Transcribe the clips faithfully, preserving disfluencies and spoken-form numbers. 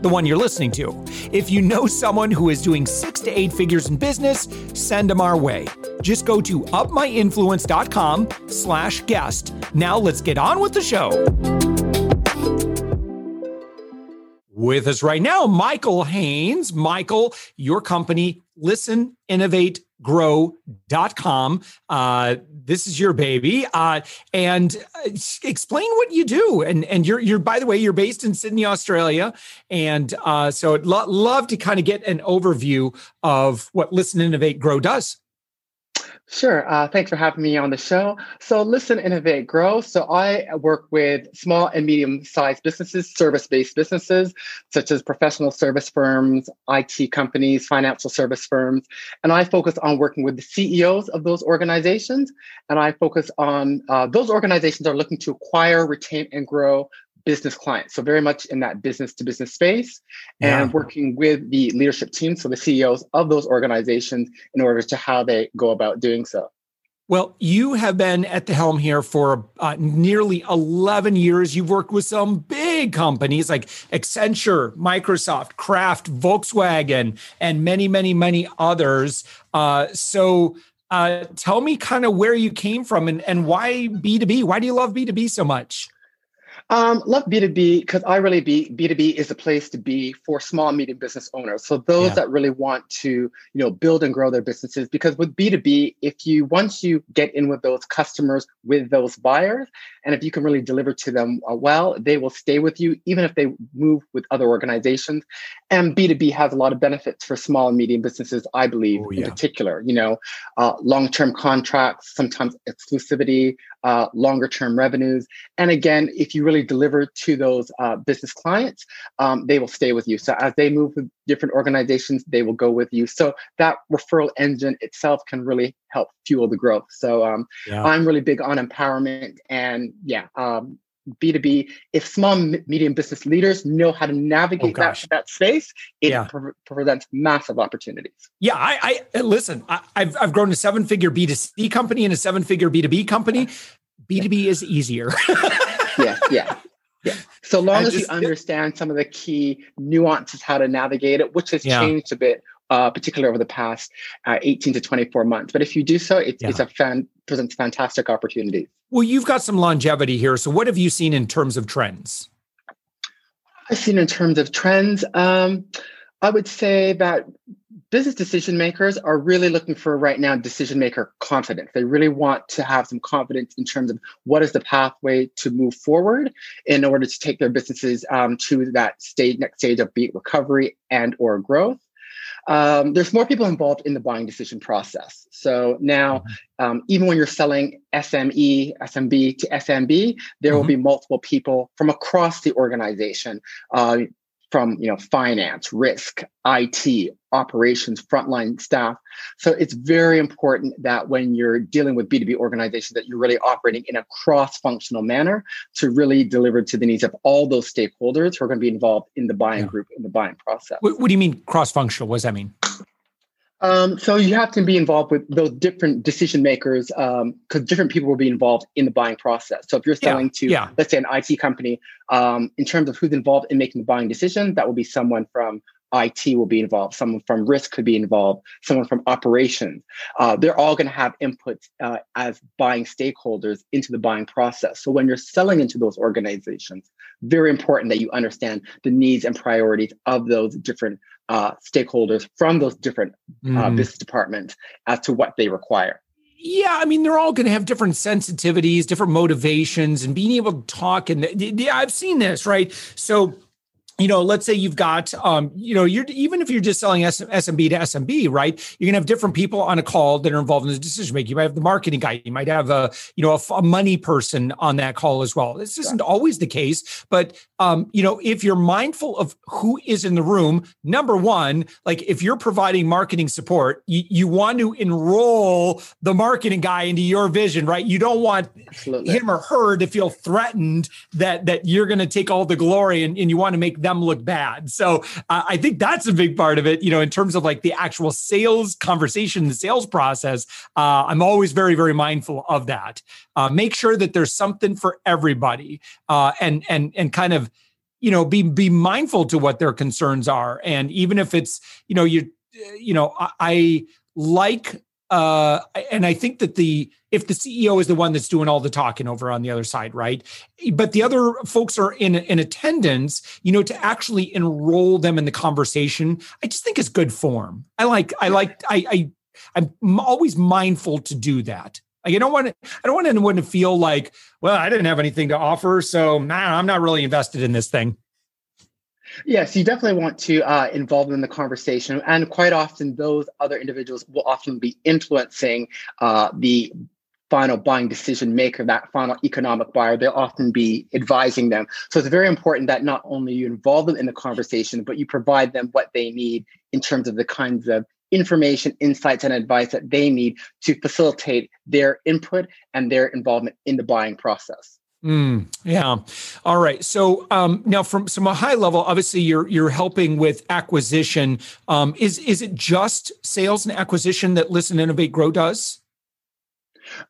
the one you're listening to. If you know someone who is doing six to eight figures in business, send them our way. Just go to up my influence dot com slash guest. Now let's get on with the show. With us right now, Michael Haynes. Michael, your company, Listen Innovate Grow dot com. Uh, this is your baby. Uh, and uh, explain what you do. And and you're, you're by the way, you're based in Sydney, Australia. And uh, so I'd lo- love to kind of get an overview of what Listen Innovate Grow does. Sure. Uh, thanks for having me on the show. So Listen, Innovate, Grow. So I work with small and medium-sized businesses, service-based businesses, such as professional service firms, I T companies, financial service firms. And I focus on working with the C E Os of those organizations. And I focus on uh, those organizations are looking to acquire, retain, and grow business clients. So very much in that business to business space, and yeah. working with the leadership team, so the C E Os of those organizations, in order to how they go about doing so. Well, you have been at the helm here for uh, nearly eleven years. You've worked with some big companies like Accenture, Microsoft, Kraft, Volkswagen, and many, many, many others. Uh, so uh, tell me kind of where you came from and, and why B two B? Why do you love B two B so much? Um, love B two B because I really be B two B is the place to be for small and medium business owners. So those yeah. that really want to, you know, build and grow their businesses, because with B two B, if you, once you get in with those customers, with those buyers, and if you can really deliver to them well, they will stay with you, even if they move with other organizations. And B two B has a lot of benefits for small and medium businesses, I believe, oh, yeah. in particular, you know, uh, long-term contracts, sometimes exclusivity, uh, longer-term revenues. And again, if you really deliver to those uh, business clients, um, they will stay with you. So as they move with different organizations, they will go with you. So that referral engine itself can really help fuel the growth. So um, yeah. I'm really big on empowerment, and yeah, um, B two B, if small and medium business leaders know how to navigate oh, that, that space, it yeah. pre- presents massive opportunities. Yeah, I, I listen, I, I've, I've grown a seven-figure B two C company and a seven-figure B two B company. B two B is easier. yeah, yeah, yeah. So long just, as you understand some of the key nuances, how to navigate it, which has yeah. changed a bit, uh, particularly over the past uh, eighteen to twenty-four months. But if you do so, it, yeah. it's a fan, presents fantastic opportunities. Well, you've got some longevity here. So what have you seen in terms of trends? I've seen in terms of trends, um, I would say that business decision makers are really looking for right now decision maker confidence. They really want to have some confidence in terms of what is the pathway to move forward in order to take their businesses um, to that stage, next stage of be recovery and or growth. Um, there's more people involved in the buying decision process. So now, um, even when you're selling S M E, S M B to S M B, there mm-hmm. will be multiple people from across the organization. Uh, from, you know, finance, risk, I T, operations, frontline staff. So it's very important that when you're dealing with B two B organizations, that you're really operating in a cross-functional manner to really deliver to the needs of all those stakeholders who are going to be involved in the buying yeah. group, in the buying process. What, what do you mean cross-functional? What does that mean? Um, so you have to be involved with those different decision makers, um, because different people will be involved in the buying process. So if you're selling yeah, to, yeah. let's say, an I T company, um, in terms of who's involved in making the buying decision, that will be someone from I T will be involved, someone from risk could be involved, someone from operations. Uh, they're all going to have inputs uh, as buying stakeholders into the buying process. So when you're selling into those organizations, very important that you understand the needs and priorities of those different uh, stakeholders from those different uh, mm. business departments as to what they require. Yeah, I mean, they're all going to have different sensitivities, different motivations, and being able to talk. And yeah, I've seen this, right? So you know, let's say you've got, um, you know, you're even if you're just selling S M B to S M B, right? You're gonna have different people on a call that are involved in the decision making. You might have the marketing guy, you might have a, you know, a, a money person on that call as well. This isn't always the case, but um, you know, if you're mindful of who is in the room, number one, like if you're providing marketing support, you, you want to enroll the marketing guy into your vision, right? You don't want Absolutely. him or her to feel threatened that that you're gonna take all the glory, and, and you want to make that them look bad. So uh, I think that's a big part of it, you know, in terms of like the actual sales conversation, the sales process. Uh, I'm always very, very mindful of that. Uh, make sure that there's something for everybody, uh, and and and kind of, you know, be be mindful to what their concerns are. And even if it's, you know, you, you know, I, I like. Uh, and I think that the if the C E O is the one that's doing all the talking over on the other side, right? But the other folks are in in attendance, you know, to actually enroll them in the conversation, I just think is good form. I like, I like, I, I I'm always mindful to do that. Like I don't want to, I don't want anyone to feel like, well, I didn't have anything to offer, so nah, I'm not really invested in this thing. Yes, you definitely want to uh, involve them in the conversation. And quite often, those other individuals will often be influencing uh, the final buying decision maker, that final economic buyer. They'll often be advising them. So it's very important that not only you involve them in the conversation, but you provide them what they need in terms of the kinds of information, insights, and advice that they need to facilitate their input and their involvement in the buying process. Mm, yeah. All right. So um, now, from from a high level, obviously you're you're helping with acquisition. Um, is is it just sales and acquisition that Listen, Innovate, Grow does?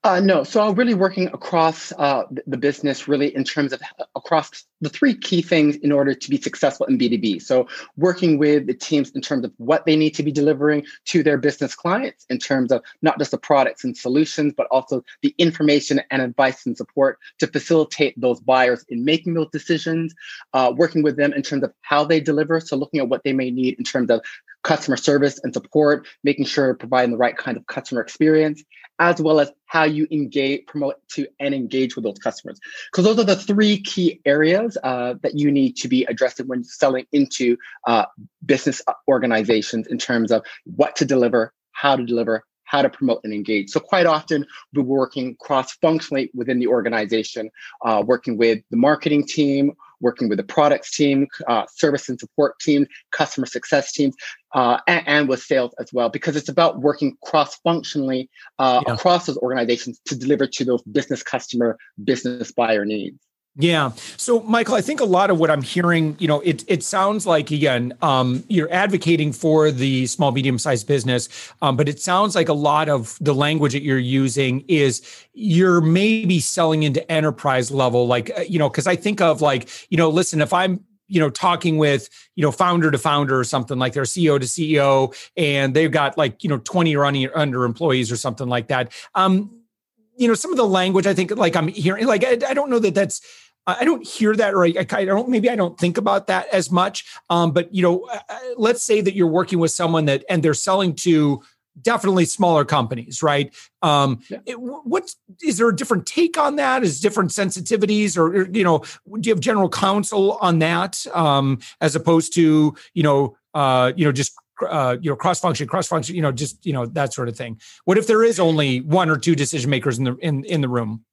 Uh, no. So I'm really working across uh, the business, really in terms of across the three key things in order to be successful in B two B. So working with the teams in terms of what they need to be delivering to their business clients in terms of not just the products and solutions, but also the information and advice and support to facilitate those buyers in making those decisions, uh, working with them in terms of how they deliver. So looking at what they may need in terms of customer service and support, making sure providing the right kind of customer experience, as well as how you engage, promote to, and engage with those customers. Because those are the three key areas uh, that you need to be addressing when selling into uh, business organizations in terms of what to deliver, how to deliver, how to promote and engage. So quite often we're working cross-functionally within the organization, uh, working with the marketing team, working with the products team, uh, service and support teams, customer success teams, uh, and, and with sales as well, because it's about working cross-functionally uh, yeah. across those organizations to deliver to those business customer, business buyer needs. Yeah. So, Michael, I think a lot of what I'm hearing, you know, it it sounds like, again, um, you're advocating for the small, medium-sized business, um, but it sounds like a lot of the language that you're using is you're maybe selling into enterprise level, like, you know, because I think of like, you know, listen, if I'm, you know, talking with, you know, founder to founder or something like their C E O to C E O, and they've got like, you know, twenty or under employees or something like that. Um, you know, some of the language I think like I'm hearing, like, I, I don't know that that's, I don't hear that, or I, I don't. Maybe I don't think about that as much. Um, but you know, let's say that you're working with someone that, and they're selling to definitely smaller companies, right? Um, yeah. it, what is there a different take on that? Is different sensitivities, or, or you know, do you have general counsel on that um, as opposed to you know, uh, you know, just uh, you know, cross function, cross function, you know, just you know that sort of thing? What if there is only one or two decision makers in the in in the room?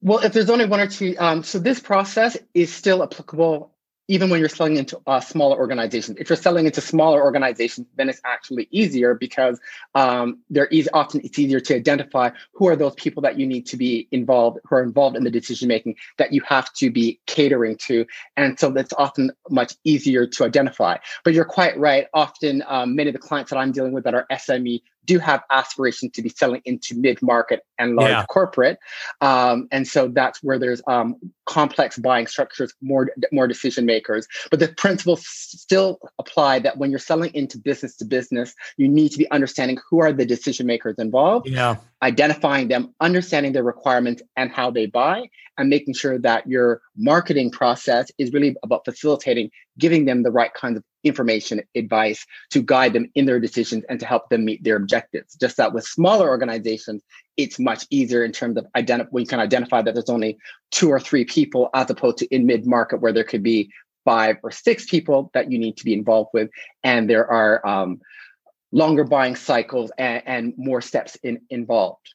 Well, if there's only one or two, um, so this process is still applicable even when you're selling into uh, smaller organizations. If you're selling into smaller organizations, then it's actually easier because um, they're easy, often it's easier to identify who are those people that you need to be involved, who are involved in the decision-making that you have to be catering to. And so that's often much easier to identify. But you're quite right. Often um, many of the clients that I'm dealing with that are S M E do have aspirations to be selling into mid-market and large yeah. corporate. Um, and so that's where there's um, complex buying structures, more, more decision makers. But the principles still apply that when you're selling into business to business, you need to be understanding who are the decision makers involved, yeah. identifying them, understanding their requirements and how they buy, and making sure that your marketing process is really about facilitating, giving them the right kinds of information, advice to guide them in their decisions and to help them meet their objectives. Just that with smaller organizations, it's much easier in terms of identify, when you can identify that there's only two or three people as opposed to in mid-market where there could be five or six people that you need to be involved with. And there are um, longer buying cycles and, and more steps in, involved.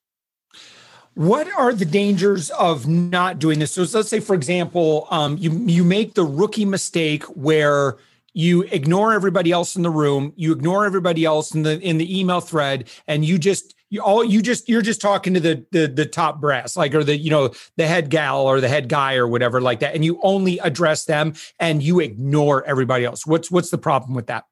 What are the dangers of not doing this? So let's say, for example, um, you, you make the rookie mistake where you ignore everybody else in the room, you ignore everybody else in the in the email thread, and you just you all you just you're just talking to the the, the top brass, like, or the you know the head gal or the head guy or whatever like that, and you only address them and you ignore everybody else. What's what's the problem with that?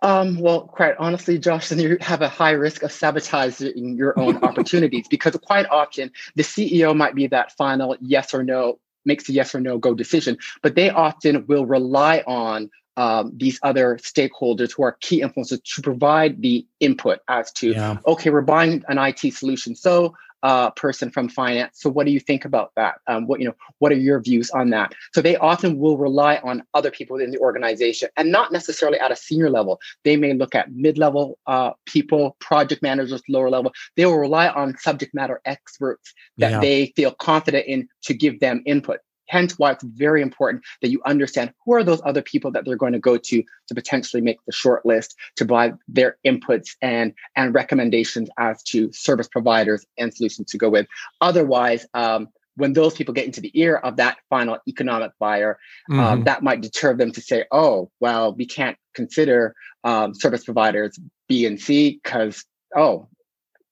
Um, well, quite honestly, Josh, then you have a high risk of sabotaging your own opportunities, because quite often the C E O might be that final yes or no, makes a yes or no go decision, but they often will rely on um, these other stakeholders who are key influencers to provide the input as to, yeah. okay, we're buying an I T solution. So uh, person from finance. So what do you think about that? Um, what, you know, what are your views on that? So they often will rely on other people within the organization, and not necessarily at a senior level. They may look at mid-level uh, people, project managers, lower level. They will rely on subject matter experts that yeah. they feel confident in to give them input. Hence why it's very important that you understand who are those other people that they're going to go to to potentially make the short list, to buy their inputs and, and recommendations as to service providers and solutions to go with. Otherwise, um, when those people get into the ear of that final economic buyer, mm-hmm. um, that might deter them to say, oh, well, we can't consider um, service providers B and C because, oh,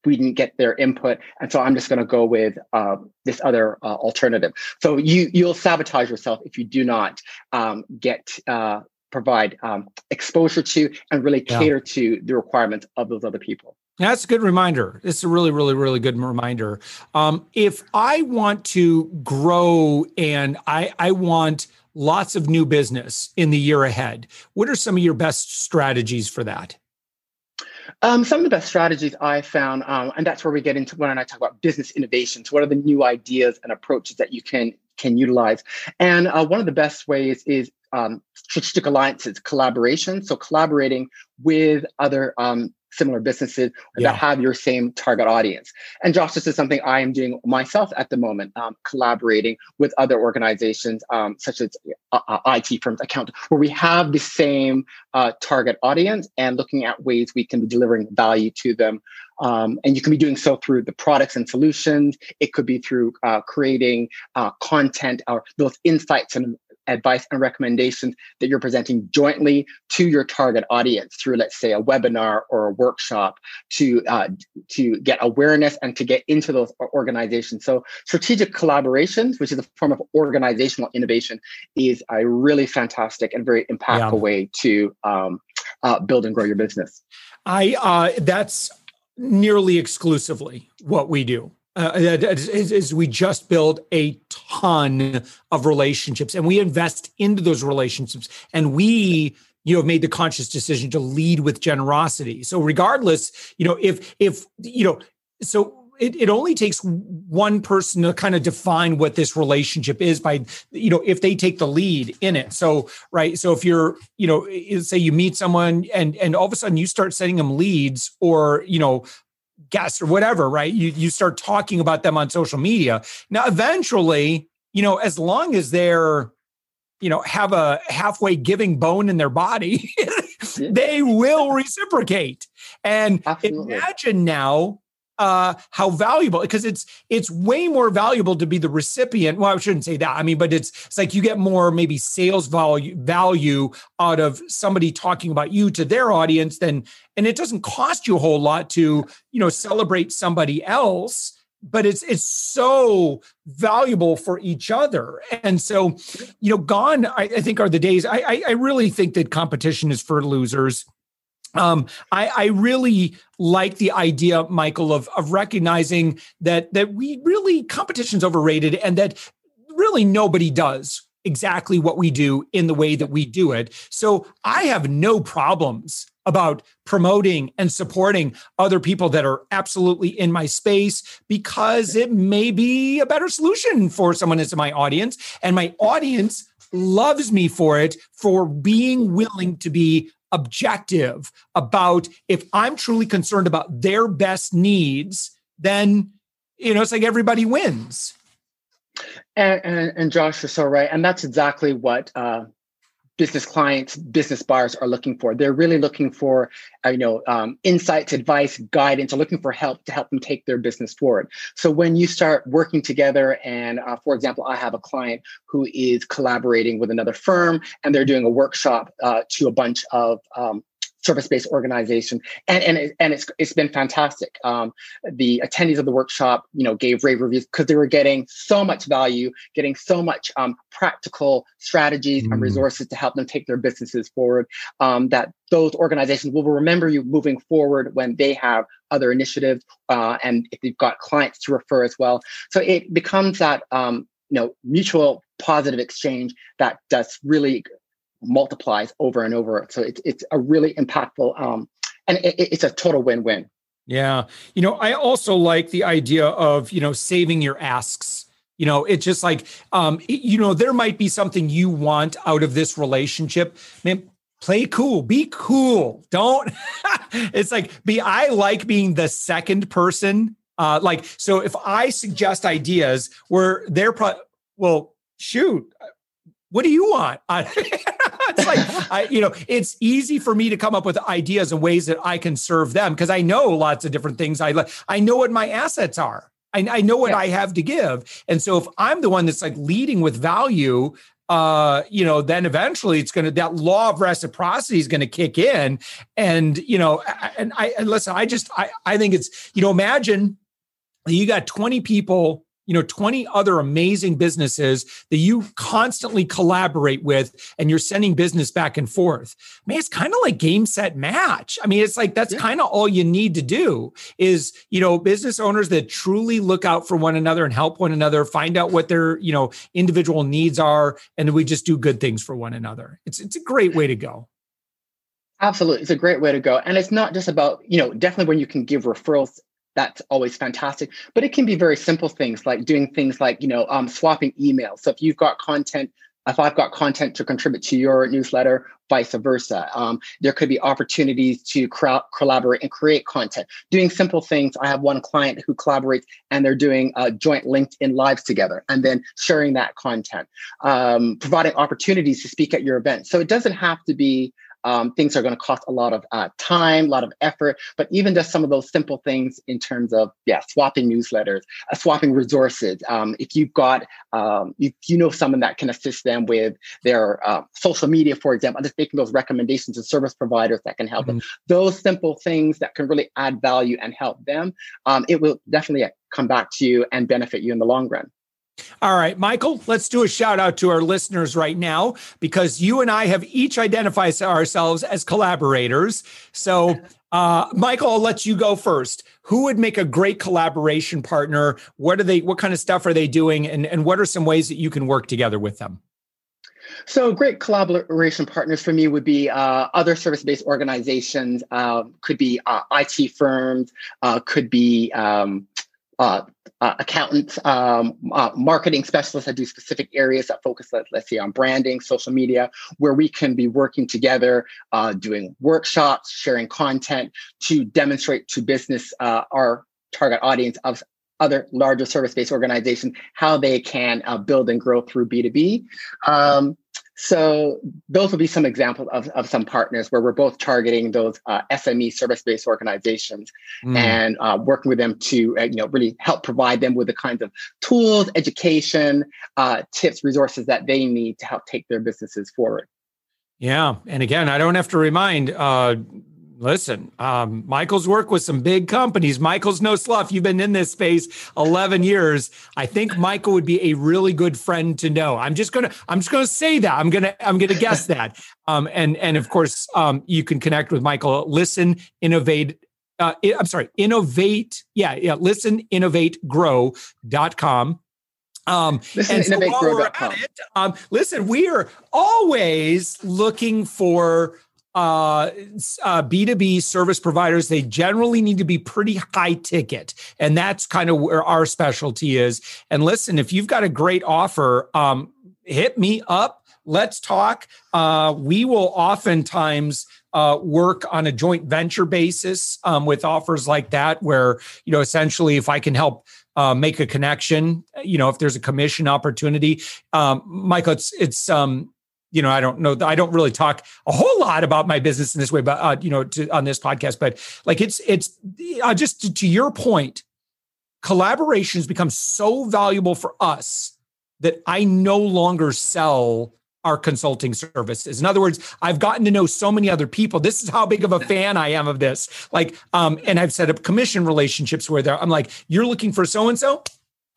we didn't get their input, and so I'm just going to go with uh, this other uh, alternative. So you you'll sabotage yourself if you do not um, get uh, provide um, exposure to and really cater yeah. to the requirements of those other people. That's a good reminder. It's a really, really, really good reminder. Um, if I want to grow and I, I want lots of new business in the year ahead, what are some of your best strategies for that? Um, some of the best strategies I found, um, and that's where we get into when I talk about business innovations. What are the new ideas and approaches that you can can utilize? And uh, one of the best ways is um, strategic alliances, collaboration. So collaborating with other um, similar businesses yeah. that have your same target audience. And Josh, this is something I am doing myself at the moment, um, collaborating with other organizations um, such as uh, uh, I T firms, accountants, where we have the same uh, target audience and looking at ways we can be delivering value to them. Um, and you can be doing so through the products and solutions. It could be through uh, creating uh, content or those insights and advice and recommendations that you're presenting jointly to your target audience through, let's say, a webinar or a workshop to uh, to get awareness and to get into those organizations. So strategic collaborations, which is a form of organizational innovation, is a really fantastic and very impactful yeah. way to um, uh, build and grow your business. I uh, that's nearly exclusively what we do. Uh, is, is we just build a ton of relationships, and we invest into those relationships, and we, you know, made the conscious decision to lead with generosity. So regardless, you know, if, if, you know, so It, it only takes one person to kind of define what this relationship is by, you know, if they take the lead in it. So, right. So if you're, you know, say you meet someone and, and all of a sudden you start sending them leads or, you know, guests or whatever, right. You, you start talking about them on social media. Now, eventually, you know, as long as they're, you know, have a halfway giving bone in their body, they will reciprocate. And Absolutely. Imagine now, Uh, how valuable, because it's it's way more valuable to be the recipient. Well, I shouldn't say that. I mean, but it's it's like you get more maybe sales value value out of somebody talking about you to their audience than, and it doesn't cost you a whole lot to, you know, celebrate somebody else, but it's it's so valuable for each other. And so, you know, gone, I, I think are the days, I, I, I really think that competition is for losers. Um, I, I really like the idea, Michael, of, of recognizing that that we really, competition's overrated, and that really nobody does exactly what we do in the way that we do it. So I have no problems about promoting and supporting other people that are absolutely in my space, because it may be a better solution for someone that's in my audience, and my audience loves me for it, for being willing to be objective about, if I'm truly concerned about their best needs, then, you know, it's like everybody wins. And, and, and Josh, you're so right. And that's exactly what uh, business clients, business buyers are looking for. They're really looking for, you know, um, insights, advice, guidance, or looking for help to help them take their business forward. So when you start working together and, uh, for example, I have a client who is collaborating with another firm and they're doing a workshop uh, to a bunch of um service-based organization. And, and, it, and it's, it's been fantastic. Um, the attendees of the workshop, you know, gave rave reviews because they were getting so much value, getting so much um, practical strategies mm. and resources to help them take their businesses forward, um, that those organizations will remember you moving forward when they have other initiatives, uh, and if they've got clients to refer as well. So it becomes that, um, you know, mutual positive exchange that does really multiplies over and over. So it's it's a really impactful, um, and it, it's a total win-win. Yeah. You know, I also like the idea of, you know, saving your asks. You know, it's just like, um, it, you know, there might be something you want out of this relationship. Man, play cool, be cool. Don't, it's like, be, I like being the second person. Uh, like, so if I suggest ideas where they're probably, well, shoot, what do you want? It's like, I, you know, it's easy for me to come up with ideas and ways that I can serve them because I know lots of different things. I I know what my assets are. I, I know what yeah. I have to give. And so if I'm the one that's like leading with value, uh, you know, then eventually it's going to, that law of reciprocity is going to kick in. And, you know, and I, and listen, I just, I, I think it's, you know, imagine you got twenty people, you know, twenty other amazing businesses that you constantly collaborate with, and you're sending business back and forth. Man, it's kind of like game, set, match. I mean, it's like, that's yeah. kind of all you need to do is, you know, business owners that truly look out for one another and help one another, find out what their, you know, individual needs are. And we just do good things for one another. It's, it's a great way to go. Absolutely. It's a great way to go. And it's not just about, you know, definitely when you can give referrals, that's always fantastic, but it can be very simple things like doing things like, you know, um, swapping emails. So if you've got content, if I've got content to contribute to your newsletter, vice versa. Um, there could be opportunities to crowd, collaborate and create content. Doing simple things. I have one client who collaborates and they're doing uh, joint LinkedIn lives together and then sharing that content, um, providing opportunities to speak at your event. So it doesn't have to be Um, things are going to cost a lot of uh, time, a lot of effort, but even just some of those simple things in terms of, yeah, swapping newsletters, uh, swapping resources. Um, if you've got, um, if you know someone that can assist them with their uh, social media, for example, just making those recommendations to service providers that can help mm-hmm. them. Those simple things that can really add value and help them, um, it will definitely come back to you and benefit you in the long run. All right, Michael, let's do a shout out to our listeners right now, because you and I have each identified ourselves as collaborators. So, uh, Michael, I'll let you go first. Who would make a great collaboration partner? What are they? What kind of stuff are they doing? And, and what are some ways that you can work together with them? So great collaboration partners for me would be uh, other service-based organizations, uh, could be uh, I T firms, uh, could be um, Uh, uh, accountants, um, uh, marketing specialists that do specific areas that focus, let, let's say, on branding, social media, where we can be working together, uh, doing workshops, sharing content to demonstrate to business, uh, our target audience of other larger service-based organizations, how they can uh, build and grow through B two B. Um, So those will be some examples of, of some partners where we're both targeting those uh, S M E service-based organizations mm. and uh, working with them to uh, you know, really help provide them with the kinds of tools, education, uh, tips, resources that they need to help take their businesses forward. Yeah. And again, I don't have to remind, uh, listen, um, Michael's worked with some big companies. Michael's no slough. You've been in this space eleven years. I think Michael would be a really good friend to know. I'm just gonna, I'm just gonna say that. I'm gonna, I'm gonna guess that. Um, and and of course, um, you can connect with Michael. Listen, innovate. Uh, I'm sorry, innovate. Yeah, yeah. Listen, innovate, grow dot com. Um, listen, so innovate, grow dot com. Um, listen, we are always looking for Uh, uh, B two B service providers. They generally need to be pretty high ticket. And that's kind of where our specialty is. And listen, if you've got a great offer, um, hit me up. Let's talk. Uh, we will oftentimes uh, work on a joint venture basis um, with offers like that, where, you know, essentially if I can help uh, make a connection, you know, if there's a commission opportunity, um, Michael, it's, it's, um, you know, I don't know, I don't really talk a whole lot about my business in this way, but, uh, you know, to, on this podcast, but like it's, it's uh, just to, to your point, collaborations become so valuable for us that I no longer sell our consulting services. In other words, I've gotten to know so many other people. This is how big of a fan I am of this. Like, um, and I've set up commission relationships where I'm like, you're looking for so-and-so,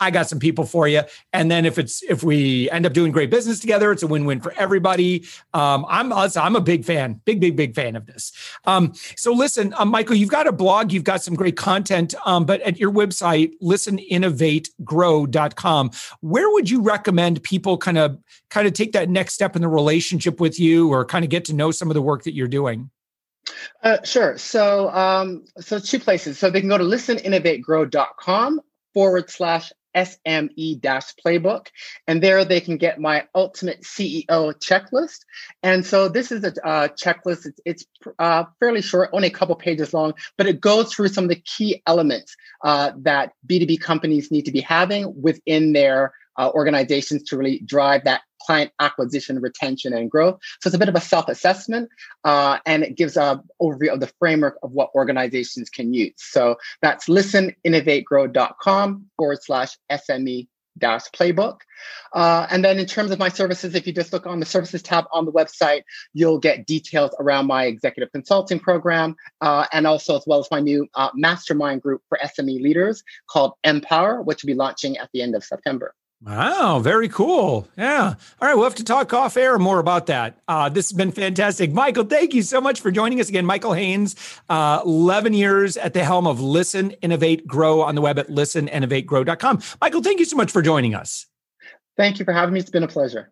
I got some people for you. And then if it's, if we end up doing great business together, it's a win-win for everybody. Um, I'm also, I'm a big fan, big, big, big fan of this. Um, so listen, uh, Michael, you've got a blog, you've got some great content, um, but at your website, listen innovate grow dot com, where would you recommend people kind of, kind of take that next step in the relationship with you or kind of get to know some of the work that you're doing? Uh, sure. So, um, so two places. So they can go to listen innovate grow dot com forward slash S M E dash playbook. And there they can get my ultimate C E O checklist. And so this is a uh, checklist. It's, it's uh, fairly short, only a couple pages long, but it goes through some of the key elements uh, that B two B companies need to be having within their uh, organizations to really drive that client acquisition, retention, and growth. So it's a bit of a self-assessment, uh, and it gives an overview of the framework of what organizations can use. So that's listen innovate grow dot com forward slash S M E dash playbook. Uh, and then in terms of my services, if you just look on the services tab on the website, you'll get details around my executive consulting program, uh, and also as well as my new uh, mastermind group for S M E leaders called Empower, which will be launching at the end of September. Wow, very cool. Yeah. All right. We'll have to talk off air more about that. Uh, this has been fantastic. Michael, thank you so much for joining us again. Michael Haynes, uh, eleven years at the helm of Listen, Innovate, Grow on the web at listen innovate grow dot com. Michael, thank you so much for joining us. Thank you for having me. It's been a pleasure.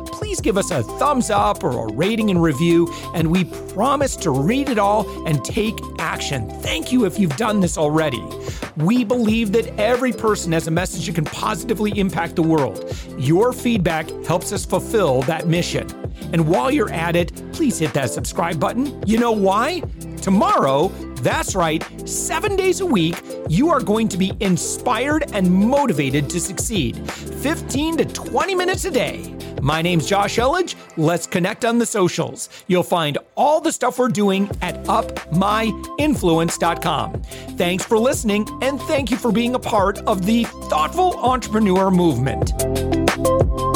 Please give us a thumbs up or a rating and review, and we promise to read it all and take action. Thank you if you've done this already. We believe that every person has a message that can positively impact the world. Your feedback helps us fulfill that mission. And while you're at it, please hit that subscribe button. You know why? Tomorrow, that's right, seven days a week, you are going to be inspired and motivated to succeed. fifteen to twenty minutes a day. My name's Josh Elledge. Let's connect on the socials. You'll find all the stuff we're doing at up my influence dot com. Thanks for listening, and thank you for being a part of the Thoughtful Entrepreneur Movement.